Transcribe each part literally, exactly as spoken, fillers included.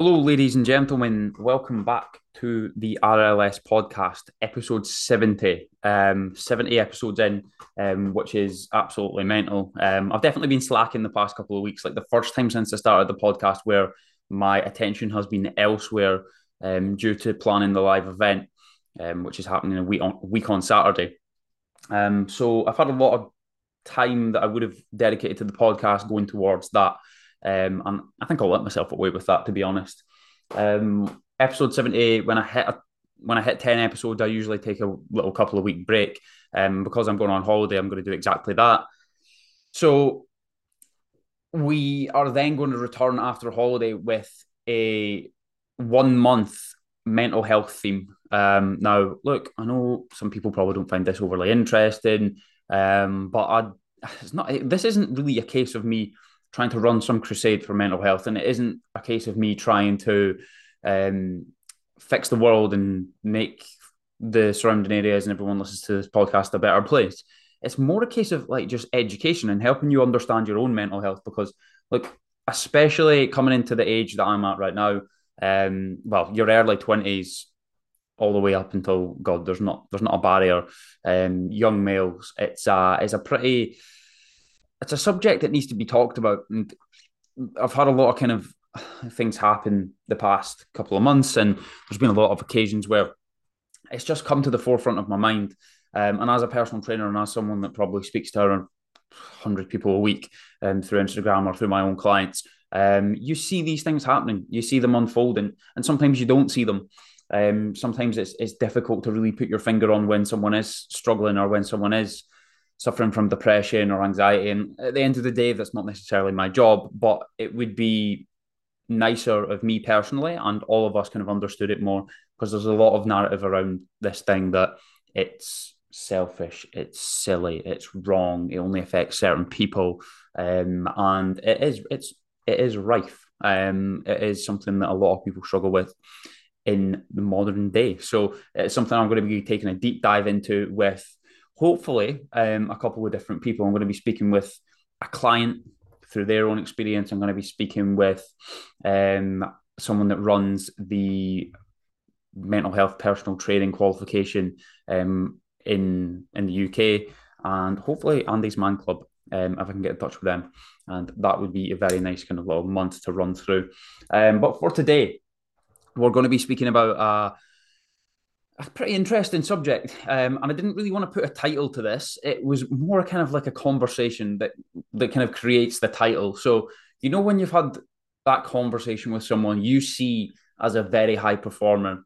Hello, ladies and gentlemen. Welcome back to the R L S podcast, episode seventy. Um, seventy episodes in, um, which is absolutely mental. Um, I've definitely been slacking the past couple of weeks, like the first time since I started the podcast where my attention has been elsewhere um, due to planning the live event, um, which is happening a week on, week on Saturday. Um, so I've had a lot of time that I would have dedicated to the podcast going towards that. Um, and I think I'll let myself away with that, to be honest. Um, episode seventy-eight, when I hit a, when I hit ten episodes, I usually take a little couple of week break. Um, because I'm going on holiday, I'm going to do exactly that. So we are then going to return after holiday with a one month mental health theme. Um, now, look, I know some people probably don't find this overly interesting, um, but I, it's not. This isn't really a case of me trying to run some crusade for mental health. And it isn't a case of me trying to um, fix the world and make the surrounding areas and everyone listens to this podcast a better place. It's more a case of like just education and helping you understand your own mental health, because look, especially coming into the age that I'm at right now, um, well, your early twenties, all the way up until, God, there's not, there's not a barrier. Um, young males, it's a, it's a pretty... It's a subject that needs to be talked about, and I've had a lot of kind of things happen the past couple of months, and there's been a lot of occasions where it's just come to the forefront of my mind. Um, and as a personal trainer and as someone that probably speaks to around one hundred people a week um, through Instagram or through my own clients, um, you see these things happening, you see them unfolding, and sometimes you don't see them. Um, sometimes it's, it's difficult to really put your finger on when someone is struggling or when someone is suffering from depression or anxiety. And at the end of the day, that's not necessarily my job, but it would be nicer of me personally and all of us kind of understood it more, because there's a lot of narrative around this thing that it's selfish, it's silly, it's wrong, it only affects certain people. Um, and it is, it's, it is rife. Um, it is something that a lot of people struggle with in the modern day. So it's something I'm going to be taking a deep dive into with hopefully um, a couple of different people. I'm going to be speaking with a client through their own experience. I'm going to be speaking with um, someone that runs the mental health personal training qualification um, in in the U K, and hopefully Andy's Man Club, um, if I can get in touch with them. And that would be a very nice kind of little month to run through. Um, but for today, we're going to be speaking about uh, a pretty interesting subject, um, and I didn't really want to put a title to this. It was more kind of like a conversation that that kind of creates the title. So, you know, when you've had that conversation with someone you see as a very high performer,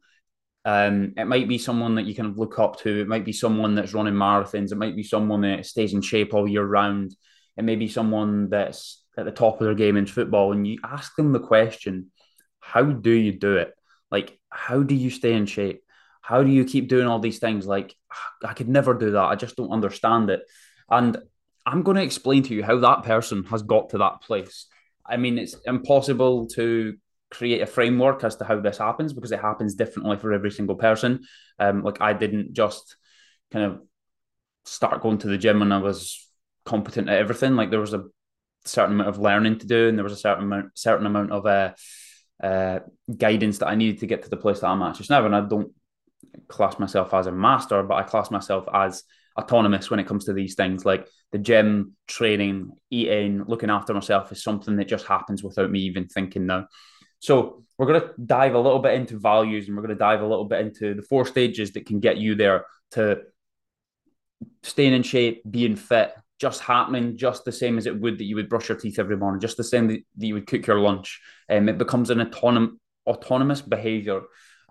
um, it might be someone that you kind of look up to. It might be someone that's running marathons. It might be someone that stays in shape all year round. It may be someone that's at the top of their game in football, and you ask them the question, how do you do it? Like, how do you stay in shape? How do you keep doing all these things? Like, I could never do that. I just don't understand it. And I'm going to explain to you how that person has got to that place. I mean, it's impossible to create a framework as to how this happens, because it happens differently for every single person. Um, like, I didn't just kind of start going to the gym and I was competent at everything. Like, there was a certain amount of learning to do, and there was a certain amount, certain amount of uh, uh, guidance that I needed to get to the place that I'm at just now. And I don't class myself as a master, but I class myself as autonomous when it comes to these things. Like the gym, training, eating, looking after myself is something that just happens without me even thinking now. So we're going to dive a little bit into values, and we're going to dive a little bit into the four stages that can get you there to staying in shape, being fit, just happening just the same as it would that you would brush your teeth every morning, just the same that you would cook your lunch. And um, it becomes an autonom- autonomous behavior.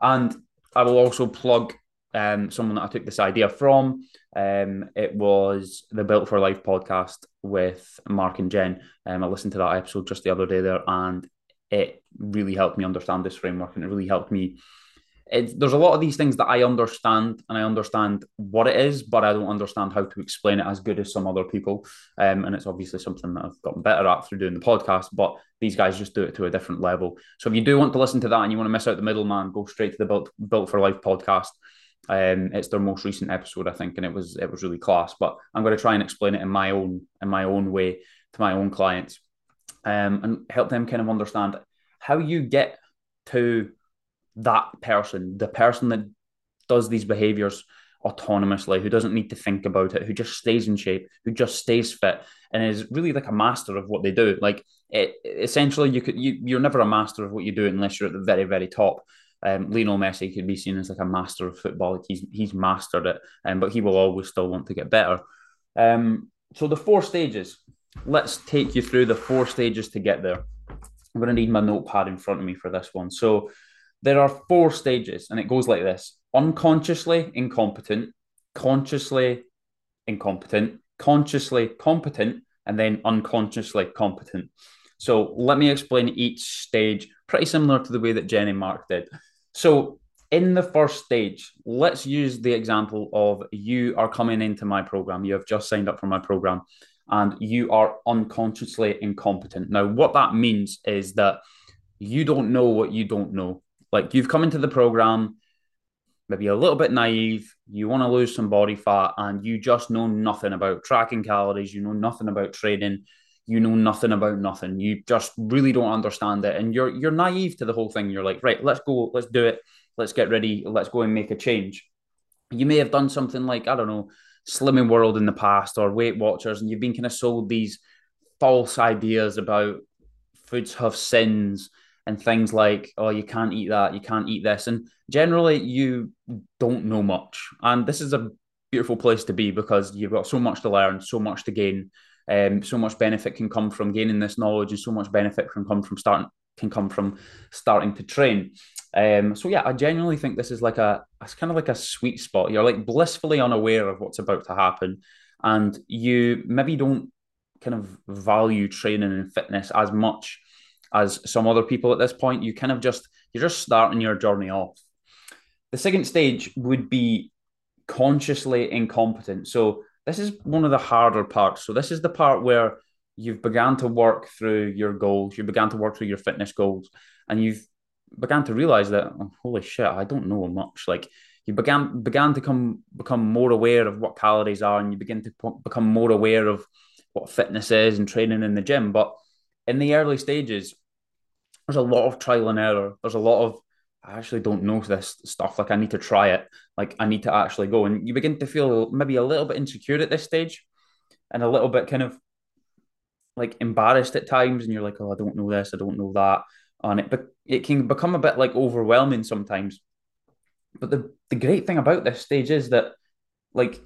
And I will also plug um, someone that I took this idea from. Um, it was the Built for Life podcast with Mark and Jen. Um, I listened to that episode just the other day there, and it really helped me understand this framework, and it really helped me. It, there's a lot of these things that I understand, and I understand what it is, but I don't understand how to explain it as good as some other people. Um, and it's obviously something that I've gotten better at through doing the podcast, but these guys just do it to a different level. So if you do want to listen to that and you want to miss out the middleman, go straight to the Built, Built for Life podcast. Um, it's their most recent episode, I think, and it was it was really class. But I'm going to try and explain it in my own in my own way to my own clients, um, and help them kind of understand how you get to that person, the person that does these behaviors autonomously, who doesn't need to think about it, who just stays in shape, who just stays fit, and is really like a master of what they do. Like it, essentially, you could you you're never a master of what you do unless you're at the very, very top. Um, Lionel Messi could be seen as like a master of football. Like he's he's mastered it, and um, but he will always still want to get better. Um, so the four stages. Let's take you through the four stages to get there. I'm going to need my notepad in front of me for this one. So there are four stages, and it goes like this. Unconsciously incompetent, consciously incompetent, consciously competent, and then unconsciously competent. So let me explain each stage, pretty similar to the way that Jen and Mark did. So in the first stage, let's use the example of you are coming into my program. You have just signed up for my program and you are unconsciously incompetent. Now, what that means is that you don't know what you don't know. Like you've come into the program, maybe a little bit naive, you want to lose some body fat and you just know nothing about tracking calories, you know nothing about training, you know nothing about nothing. You just really don't understand it. And you're you're naive to the whole thing. You're like, right, let's go, let's do it. Let's get ready. Let's go and make a change. You may have done something like, I don't know, Slimming World in the past or Weight Watchers, and you've been kind of sold these false ideas about foods have sins and things like, oh, you can't eat that, you can't eat this. And generally, you don't know much. And this is a beautiful place to be because you've got so much to learn, so much to gain, um, so much benefit can come from gaining this knowledge and so much benefit can come from starting can come from starting to train. Um, so yeah, I genuinely think this is like a, it's kind of like a sweet spot. You're like blissfully unaware of what's about to happen. And you maybe don't kind of value training and fitness as much as some other people at this point. You kind of just, you're just starting your journey off. The second stage would be consciously incompetent. So this is one of the harder parts. So this is the part where you've began to work through your goals. You began to work through your fitness goals and you've began to realize that, oh, holy shit, I don't know much. Like you began, began to come, become more aware of what calories are and you begin to p- become more aware of what fitness is and training in the gym. But in the early stages, there's a lot of trial and error. There's a lot of, I actually don't know this stuff. Like I need to try it. Like I need to actually go. And you begin to feel maybe a little bit insecure at this stage and a little bit kind of like embarrassed at times. And you're like, oh, I don't know this. I don't know that. And it, but it can become a bit like overwhelming sometimes. But the, the great thing about this stage is that like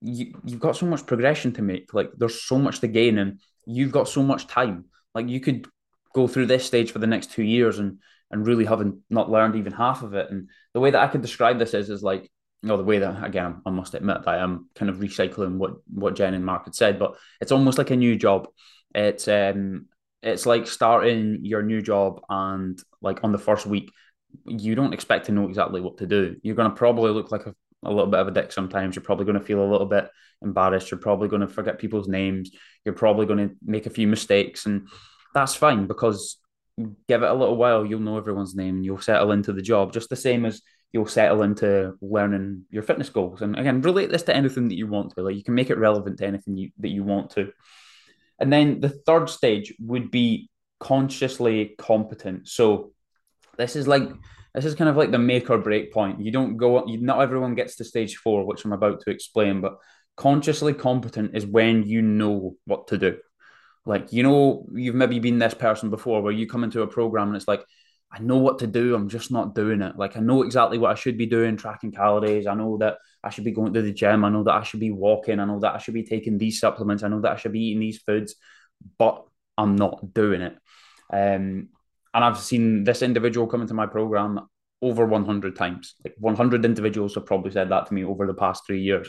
you, you've got so much progression to make. Like there's so much to gain and you've got so much time. Like you could go through this stage for the next two years and and really haven't not learned even half of it. And the way that I could describe this is, is like, you know, the way that, again, I must admit that I'm kind of recycling what, what Jen and Mark had said, but it's almost like a new job. It's, um, it's like starting your new job and like on the first week, you don't expect to know exactly what to do. You're going to probably look like a, a little bit of a dick sometimes. You're probably going to feel a little bit embarrassed. You're probably going to forget people's names. You're probably going to make a few mistakes. And that's fine because give it a little while, you'll know everyone's name and you'll settle into the job, just the same as you'll settle into learning your fitness goals. And again, relate this to anything that you want to. Like you can make it relevant to anything you, that you want to. And then the third stage would be consciously competent. So this is like, this is kind of like the make or break point. You don't go, you, not everyone gets to stage four, which I'm about to explain, but consciously competent is when you know what to do. Like, you know, you've maybe been this person before where you come into a program and it's like, I know what to do. I'm just not doing it. Like, I know exactly what I should be doing, tracking calories. I know that I should be going to the gym. I know that I should be walking. I know that I should be taking these supplements. I know that I should be eating these foods, but I'm not doing it. Um, and I've seen this individual come into my program over one hundred times. Like one hundred individuals have probably said that to me over the past three years.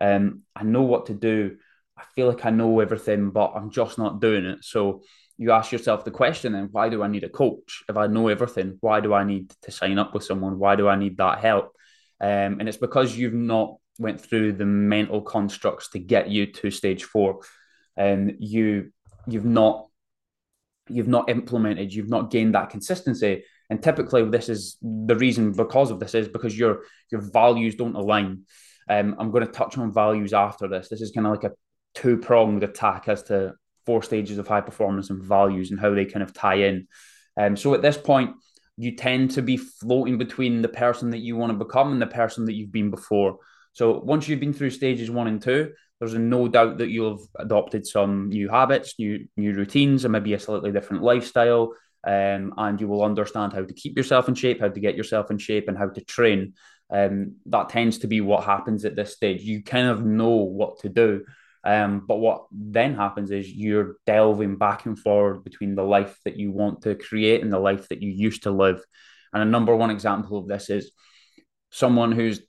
Um, I know what to do. I feel like I know everything, but I'm just not doing it. So you ask yourself the question then, why do I need a coach? If I know everything, why do I need to sign up with someone? Why do I need that help? Um, and it's because you've not went through the mental constructs to get you to stage four. And um, you, you've not, you've not implemented, you've not gained that consistency. And typically this is the reason because of this is because your, your values don't align. Um, I'm going to touch on values after this. This is kind of like a two-pronged attack as to four stages of high performance and values and how they kind of tie in. Um, so at this point, you tend to be floating between the person that you want to become and the person that you've been before. So once you've been through stages one and two, there's no doubt that you'll have adopted some new habits, new new routines, and maybe a slightly different lifestyle. Um, and you will understand how to keep yourself in shape, how to get yourself in shape, and how to train. Um, that tends to be what happens at this stage. You kind of know what to do. Um, but what then happens is you're delving back and forward between the life that you want to create and the life that you used to live. And a number one example of this is someone who's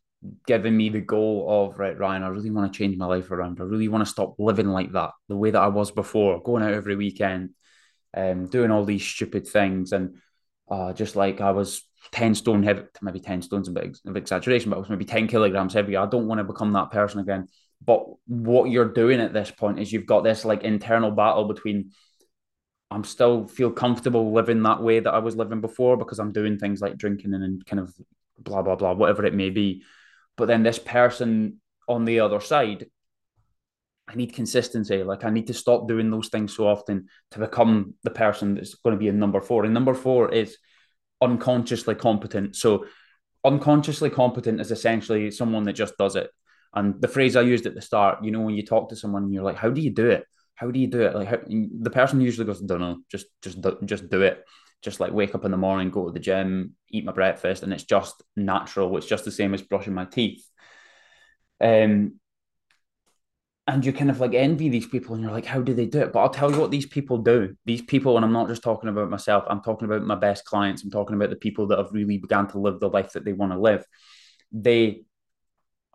giving me the goal of, right, Ryan, I really want to change my life around. I really want to stop living like that, the way that I was before, going out every weekend, um, doing all these stupid things. And uh, just like I was ten stone heavy, maybe ten stone's a bit of exaggeration, but I was maybe ten kilograms heavy. I don't want to become that person again. But what you're doing at this point is you've got this like internal battle between I'm still feel comfortable living that way that I was living before because I'm doing things like drinking and kind of blah, blah, blah, whatever it may be. But then this person on the other side, I need consistency. Like I need to stop doing those things so often to become the person that's going to be in number four. And number four is unconsciously competent. So unconsciously competent is essentially someone that just does it. And the phrase I used at the start, you know, when you talk to someone and you're like, how do you do it? How do you do it? Like how, the person usually goes, don't know, just, just, do, just do it. Just like wake up in the morning, go to the gym, eat my breakfast. And it's just natural. It's just the same as brushing my teeth. Um, and you kind of like envy these people and you're like, how do they do it? But I'll tell you what these people do. These people, and I'm not just talking about myself, I'm talking about my best clients. I'm talking about the people that have really began to live the life that they want to live. They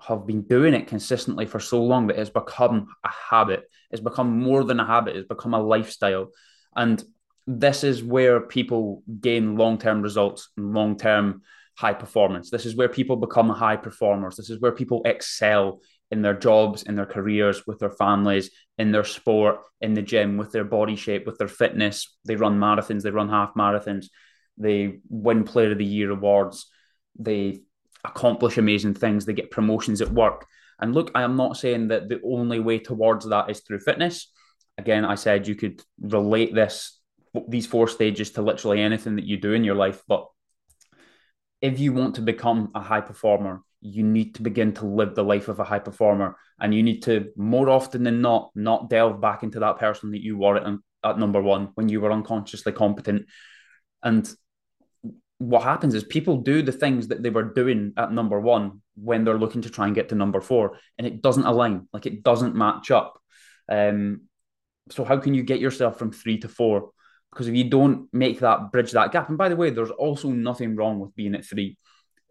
have been doing it consistently for so long that it's become a habit. It's become more than a habit. It's become a lifestyle. And this is where people gain long-term results and long-term high performance. This is where people become high performers. This is where people excel in their jobs, in their careers, with their families, in their sport, in the gym, with their body shape, with their fitness. They run marathons. They run half marathons. They win Player of the Year awards. They accomplish amazing things. They get promotions at work. And look, I am not saying that the only way towards that is through fitness. Again, I said you could relate this, these four stages, to literally anything that you do in your life. But if you want to become a high performer, you need to begin to live the life of a high performer. And you need to, more often than not, not delve back into that person that you were at, at number one when you were unconsciously competent. And what happens is people do the things that they were doing at number one when they're looking to try and get to number four, and it doesn't align. Like it doesn't match up. Um, so how can you get yourself from three to four? Because if you don't make that bridge, that gap, and by the way, there's also nothing wrong with being at three.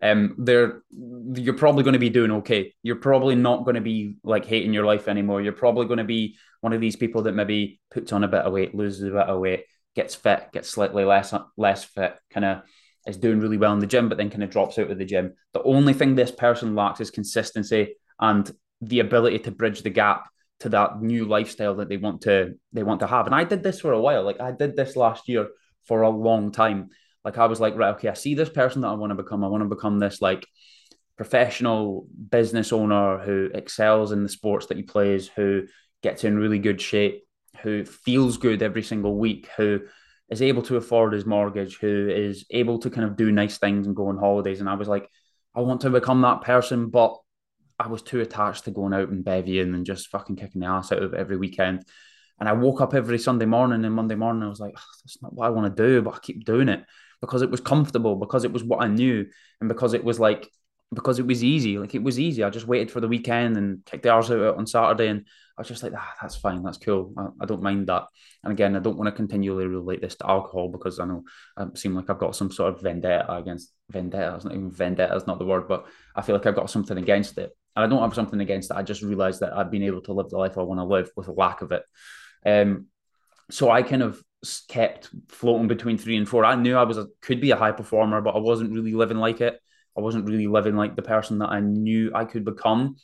Um, there, you're probably going to be doing okay. You're probably not going to be like hating your life anymore. You're probably going to be one of these people that maybe puts on a bit of weight, loses a bit of weight, gets fit, gets slightly less, less fit, kind of is doing really well in the gym, but then kind of drops out of the gym. The only thing this person lacks is consistency and the ability to bridge the gap to that new lifestyle that they want to, they want to have. And I did this for a while. Like I did this last year for a long time. Like I was like, right, okay, I see this person that I want to become. I want to become this like professional business owner who excels in the sports that he plays, who gets in really good shape, who feels good every single week, who is able to afford his mortgage, who is able to kind of do nice things and go on holidays. And I was like, I want to become that person, but I was too attached to going out and bevying and just fucking kicking the ass out of it every weekend. And I woke up every Sunday morning and Monday morning, I was like, oh, that's not what I want to do, but I keep doing it because it was comfortable, because it was what I knew. And because it was like, because it was easy, like it was easy. I just waited for the weekend and kicked the hours out on Saturday. And I was just like, ah, that's fine. That's cool. I, I don't mind that. And again, I don't want to continually relate this to alcohol because I know I seem like I've got some sort of vendetta against vendetta. It's not even vendetta. It's not the word, but I feel like I've got something against it. And I don't have something against it. I just realized that I've been able to live the life I want to live with a lack of it. Um, so I kind of kept floating between three and four. I knew I was a, could be a high performer, but I wasn't really living like it. I wasn't really living like the person that I knew I could become.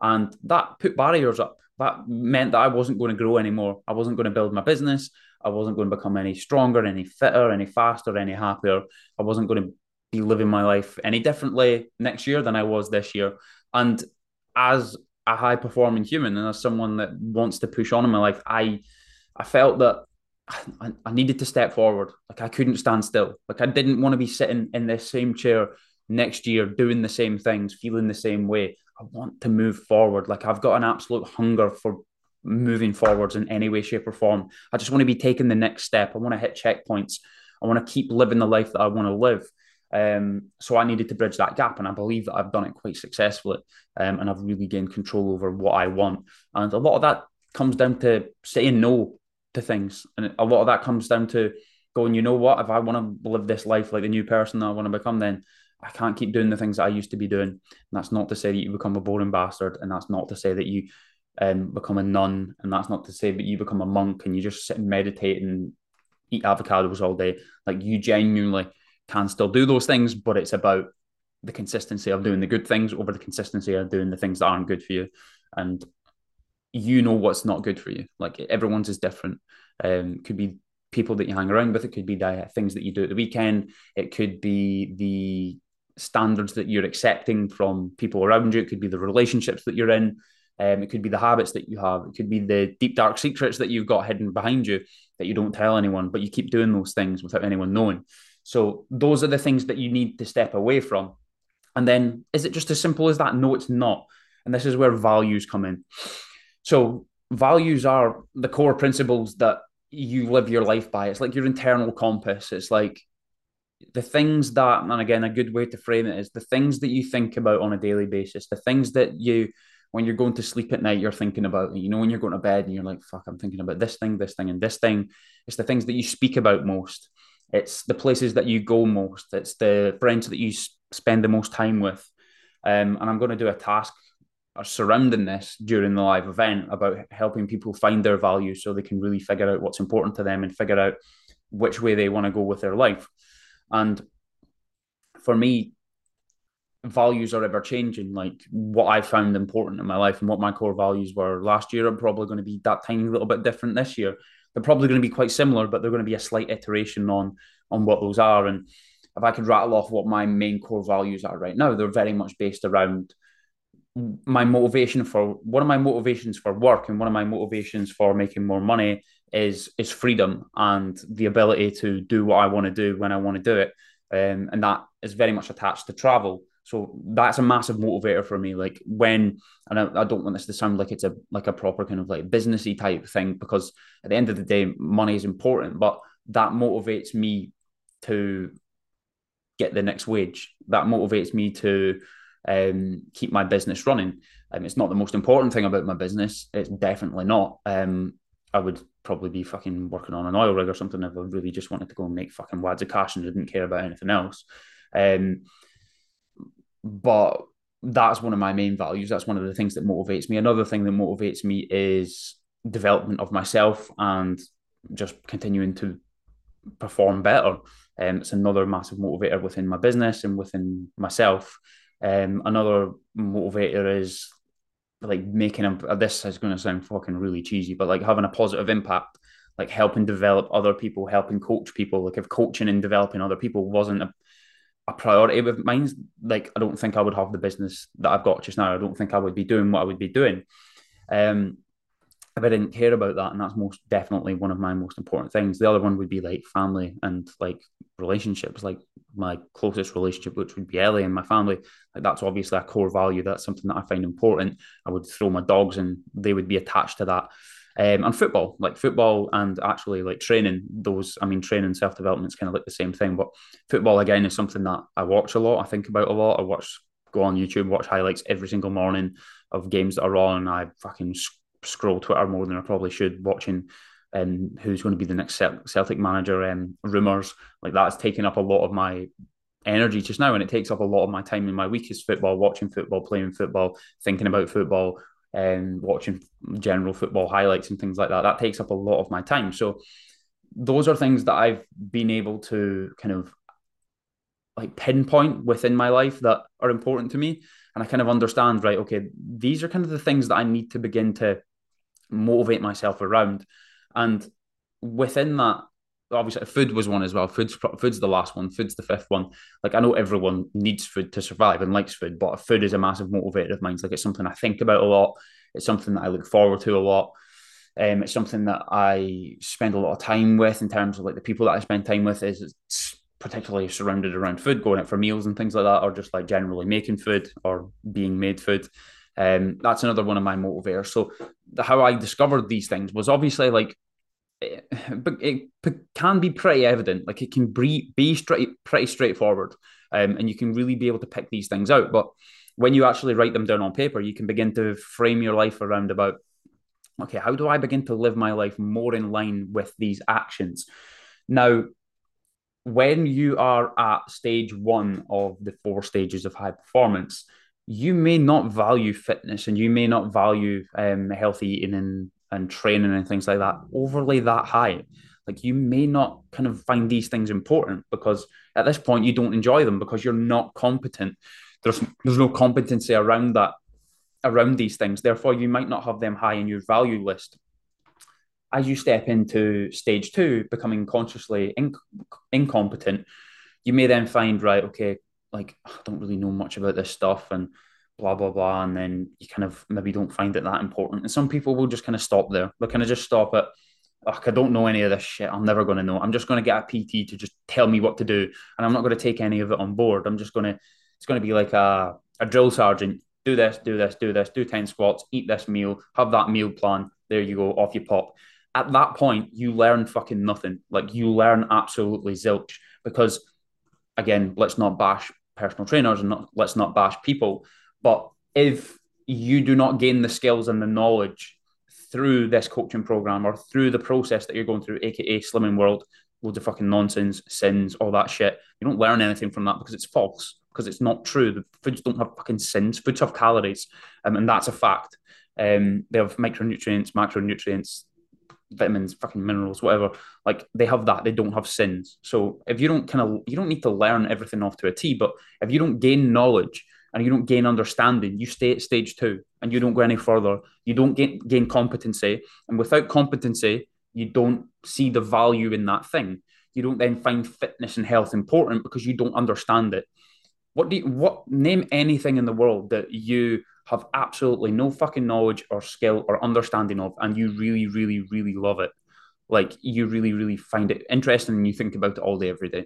And that put barriers up. That meant that I wasn't going to grow anymore. I wasn't going to build my business. I wasn't going to become any stronger, any fitter, any faster, any happier. I wasn't going to be living my life any differently next year than I was this year. And as a high performing human and as someone that wants to push on in my life, I, I felt that I, I needed to step forward. Like I couldn't stand still. Like I didn't want to be sitting in this same chair next year, doing the same things, feeling the same way. I want to move forward. Like I've got an absolute hunger for moving forwards in any way, shape or form. I just want to be taking the next step. I want to hit checkpoints. I want to keep living the life that I want to live. Um, so I needed to bridge that gap, and I believe that I've done it quite successfully, um, and I've really gained control over what I want. And a lot of that comes down to saying no to things, and a lot of that comes down to going, you know what, if I want to live this life like the new person that I want to become, then I can't keep doing the things that I used to be doing. And that's not to say that you become a boring bastard, and that's not to say that you um, become a nun, and that's not to say that you become a monk and you just sit and meditate and eat avocados all day. Like you genuinely can still do those things, but it's about the consistency of doing the good things over the consistency of doing the things that aren't good for you. And you know what's not good for you. Like everyone's is different. Um, could be people that you hang around with. It could be the things that you do at the weekend. It could be the standards that you're accepting from people around you. It could be the relationships that you're in. Um, it could be the habits that you have. It could be the deep, dark secrets that you've got hidden behind you that you don't tell anyone, but you keep doing those things without anyone knowing. So those are the things that you need to step away from. And then is it just as simple as that? No, it's not. And this is where values come in. So values are the core principles that you live your life by. It's like your internal compass. It's like the things that, and again, a good way to frame it is the things that you think about on a daily basis, the things that you, when you're going to sleep at night, you're thinking about, you know, when you're going to bed and you're like, fuck, I'm thinking about this thing, this thing, and this thing. It's the things that you speak about most. It's the places that you go most. It's the friends that you spend the most time with. Um, and I'm going to do a task surrounding this during the live event about helping people find their values so they can really figure out what's important to them and figure out which way they want to go with their life. And for me, values are ever changing. Like what I found important in my life and what my core values were last year are probably going to be that tiny little bit different this year. They're probably going to be quite similar, but they're going to be a slight iteration on on what those are. And if I could rattle off what my main core values are right now, they're very much based around my motivation for, one of my motivations for work and one of my motivations for making more money is is freedom and the ability to do what I want to do when I want to do it. Um, and that is very much attached to travel. So that's a massive motivator for me. Like when, and I, I don't want this to sound like it's a like a proper kind of like businessy type thing, because at the end of the day, money is important, but that motivates me to get the next wage. That motivates me to um, keep my business running. Um, it's not the most important thing about my business. It's definitely not. Um, I would probably be fucking working on an oil rig or something if I really just wanted to go and make fucking wads of cash and didn't care about anything else. Um, But that's one of my main values. That's one of the things that motivates me. Another thing that motivates me is development of myself and just continuing to perform better. Um, it's another massive motivator within my business and within myself. Um, another motivator is like making a, this is going to sound fucking really cheesy, but like having a positive impact, like helping develop other people, helping coach people. Like if coaching and developing other people wasn't a a priority with mine, like I don't think I would have the business that I've got just now. I don't think I would be doing what I would be doing um, if I didn't care about that. And that's most definitely one of my most important things. The other one would be like family and like relationships, like my closest relationship, which would be Ellie and my family. Like that's obviously a core value. That's something that I find important. I would throw my dogs and they would be attached to that. Um, and football, like football and actually like training, those, I mean, training and self-development is kind of like the same thing, but football again is something that I watch a lot. I think about a lot. I watch, go on YouTube, watch highlights every single morning of games that are on. I fucking scroll Twitter more than I probably should, watching um, who's going to be the next Celtic manager and um, rumours. Like that's taking up a lot of my energy just now. And it takes up a lot of my time in my week is football, watching football, playing football, thinking about football, and watching general football highlights and things like that. That takes up a lot of my time. So those are things that I've been able to kind of like pinpoint within my life that are important to me. And I kind of understand, right, okay, these are kind of the things that I need to begin to motivate myself around. And within that, obviously food was one as well. Food's, food's the last one. Food's the fifth one. Like I know everyone needs food to survive and likes food, but food is a massive motivator of mine. It's like it's something I think about a lot. It's something that I look forward to a lot. Um, it's something that I spend a lot of time with in terms of like the people that I spend time with is it's particularly surrounded around food, going out for meals and things like that, or just like generally making food or being made food. Um, that's another one of my motivators. So the, how I discovered these things was obviously like, it, it can be pretty evident. Like it can be, be straight, pretty straightforward, um, and you can really be able to pick these things out. But when you actually write them down on paper, you can begin to frame your life around about, okay, how do I begin to live my life more in line with these actions? Now, when you are at stage one of the four stages of high performance, you may not value fitness and you may not value um, healthy eating and, and training and things like that overly that high. Like you may not kind of find these things important because at this point you don't enjoy them because you're not competent. There's, there's no competency around that. around these things. Therefore, you might not have them high in your value list. As you step into stage two, becoming consciously inc- incompetent, you may then find, right, okay, like, I don't really know much about this stuff and blah, blah, blah. And then you kind of maybe don't find it that important. And some people will just kind of stop there. They'll kind of just stop at, oh, I don't know any of this shit. I'm never going to know. I'm just going to get a P T to just tell me what to do. And I'm not going to take any of it on board. I'm just going to, it's going to be like a, a drill sergeant. Do this, do this, do this, do ten squats, eat this meal, have that meal plan. There you go, off you pop. At that point, you learn fucking nothing. Like you learn absolutely zilch because, again, let's not bash personal trainers and not, let's not bash people. But if you do not gain the skills and the knowledge through this coaching program or through the process that you're going through, aka Slimming World, loads of fucking nonsense, sins, all that shit, you don't learn anything from that because it's false. Because it's not true. The foods don't have fucking sins. Foods have calories, um, and that's a fact. Um, they have micronutrients, macronutrients, vitamins, fucking minerals, whatever. Like they have that. They don't have sins. So if you don't kind of, you don't need to learn everything off to a T. But if you don't gain knowledge and you don't gain understanding, you stay at stage two and you don't go any further. You don't gain gain competency, and without competency, you don't see the value in that thing. You don't then find fitness and health important because you don't understand it. What do you, what name anything in the world that you have absolutely no fucking knowledge or skill or understanding of, and you really, really, really love it. Like you really, really find it interesting and you think about it all day, every day.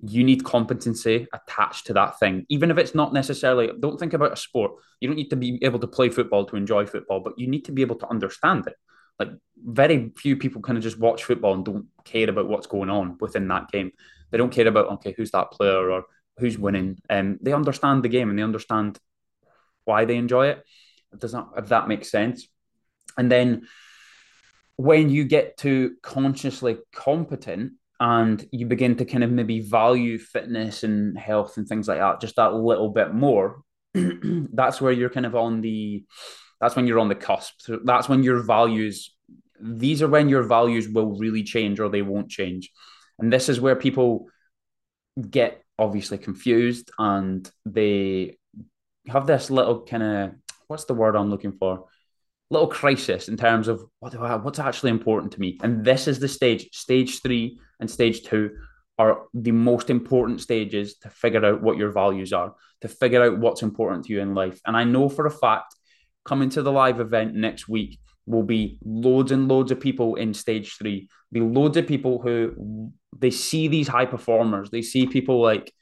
You need competency attached to that thing. Even if it's not necessarily, don't think about a sport. You don't need to be able to play football to enjoy football, but you need to be able to understand it. Like very few people kind of just watch football and don't care about what's going on within that game. They don't care about, okay, who's that player or who's winning, and um, they understand the game and they understand why they enjoy it. Does that, if that makes sense. And then when you get to consciously competent and you begin to kind of maybe value fitness and health and things like that, just that little bit more, that's where you're kind of on the, that's when you're on the cusp. So that's when your values, these are when your values will really change or they won't change. And this is where people get obviously confused and they have this little kind of, what's the word I'm looking for? Little crisis in terms of what do I, what's actually important to me. And this is the stage, stage three and stage two are the most important stages to figure out what your values are, to figure out what's important to you in life. And I know for a fact, coming to the live event next week will be loads and loads of people in stage three, be loads of people who they see these high performers. They see people like,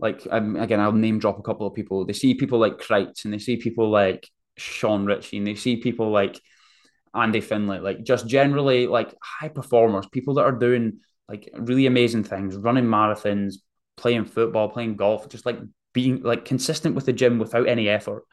like um, again, I'll name drop a couple of people. They see people like Kreitz and they see people like Sean Ritchie and they see people like Andy Finlay, like just generally like high performers, people that are doing like really amazing things, running marathons, playing football, playing golf, just like being like consistent with the gym without any effort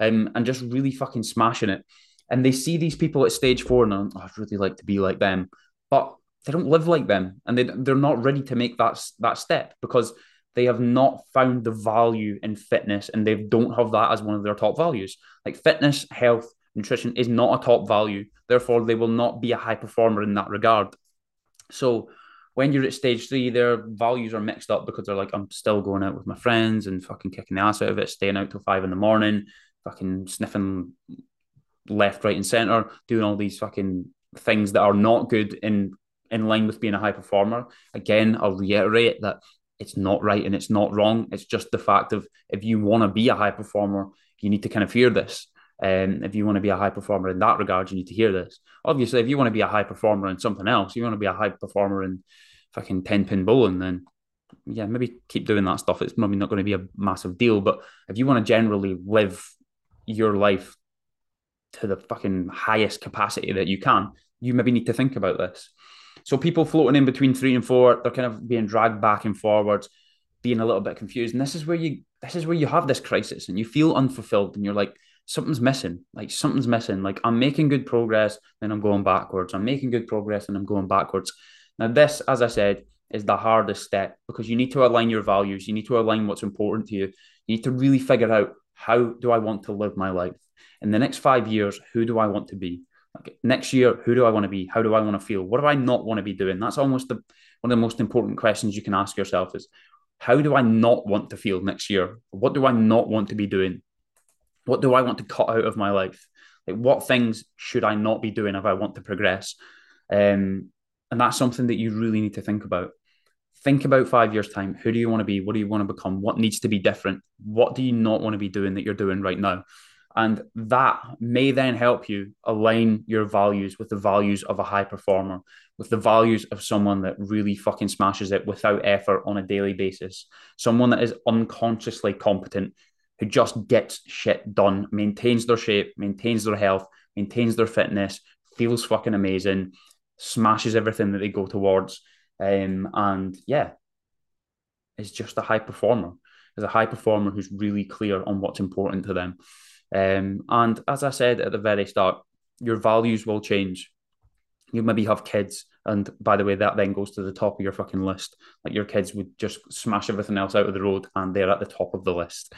um, and just really fucking smashing it. And they see these people at stage four and oh, I'd really like to be like them, but they don't live like them and they, they're not ready to make that, that step because they have not found the value in fitness and they don't have that as one of their top values. Like fitness, health, nutrition is not a top value. Therefore, they will not be a high performer in that regard. So when you're at stage three, their values are mixed up because they're like, I'm still going out with my friends and fucking kicking the ass out of it, staying out till five in the morning, fucking sniffing left, right and centre, doing all these fucking things that are not good in in line with being a high performer. Again, I'll reiterate that it's not right and it's not wrong. It's just the fact of if you want to be a high performer, you need to kind of fear this. Um, if you want to be a high performer in that regard, you need to hear this. Obviously, if you want to be a high performer in something else, you want to be a high performer in fucking ten-pin bowling, then yeah, maybe keep doing that stuff. It's maybe not going to be a massive deal, but if you want to generally live your life to the fucking highest capacity that you can, you maybe need to think about this. So people floating in between three and four, they're kind of being dragged back and forwards, being a little bit confused. And this is where you, this is where you have this crisis and you feel unfulfilled and you're like, something's missing, like something's missing. Like I'm making good progress, then I'm going backwards. I'm making good progress and I'm going backwards. Now this, as I said, is the hardest step because you need to align your values. You need to align what's important to you. You need to really figure out, how do I want to live my life? In the next five years, who do I want to be? Like next year, who do I want to be? How do I want to feel? What do I not want to be doing? That's almost the, one of the most important questions you can ask yourself is, how do I not want to feel next year? What do I not want to be doing? What do I want to cut out of my life? Like what things should I not be doing if I want to progress? Um, and that's something that you really need to think about. Think about five years' time. Who do you want to be? What do you want to become? What needs to be different? What do you not want to be doing that you're doing right now? And that may then help you align your values with the values of a high performer, with the values of someone that really fucking smashes it without effort on a daily basis. Someone that is unconsciously competent, who just gets shit done, maintains their shape, maintains their health, maintains their fitness, feels fucking amazing, smashes everything that they go towards. Um, and yeah, it's just a high performer. It's a high performer who's really clear on what's important to them. Um, and as I said at the very start, your values will change. You maybe have kids. And by the way, that then goes to the top of your fucking list. Like your kids would just smash everything else out of the road and they're at the top of the list.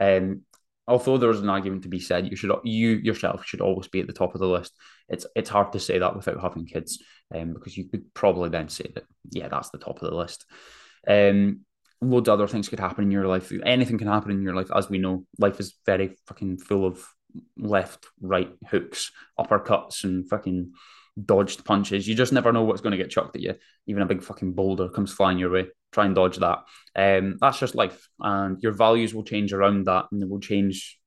Um, although there's an argument to be said, you should, you yourself should always be at the top of the list. It's it's hard to say that without having kids, um, because you could probably then say that, yeah, that's the top of the list. Um, loads of other things could happen in your life. Anything can happen in your life. As we know, life is very fucking full of left, right hooks, uppercuts and fucking dodged punches. You just never know what's going to get chucked at you. Even a big fucking boulder comes flying your way. Try and dodge that. Um, that's just life. And your values will change around that, and they will change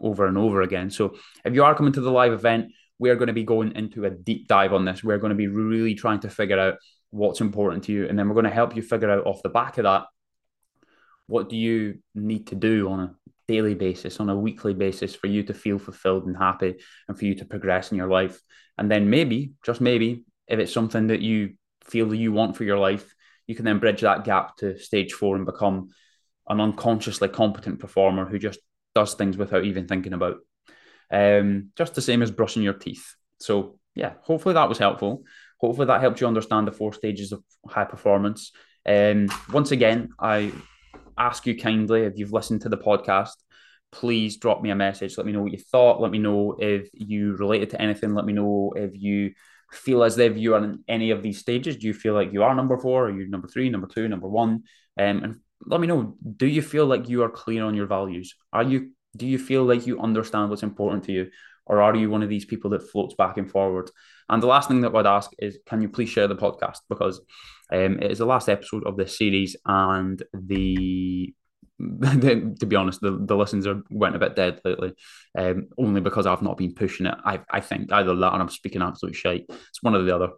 over and over again. So if you are coming to the live event, we're going to be going into a deep dive on this. We're going to be really trying to figure out what's important to you. And then we're going to help you figure out off the back of that, what do you need to do on a daily basis, on a weekly basis, for you to feel fulfilled and happy and for you to progress in your life. And then maybe, just maybe, if it's something that you feel that you want for your life, you can then bridge that gap to stage four and become an unconsciously competent performer who just does things without even thinking about. Um, just the same as brushing your teeth. So yeah, hopefully that was helpful. Hopefully that helped you understand the four stages of high performance. And um, once again, I ask you kindly, if you've listened to the podcast, please drop me a message. Let me know what you thought. Let me know if you related to anything. Let me know if you feel as if you are in any of these stages. Do you feel like you are number four? Are you number three, number two, number one? Um, and let me know, do you feel like you are clear on your values? Are you? Do you feel like you understand what's important to you? Or are you one of these people that floats back and forward? And the last thing that I'd ask is, can you please share the podcast? Because um, it is the last episode of this series, and the... to be honest, the, the listens are went a bit dead lately, um, only because I've not been pushing it. I I think either that, and I'm speaking absolute shite. It's one or the other.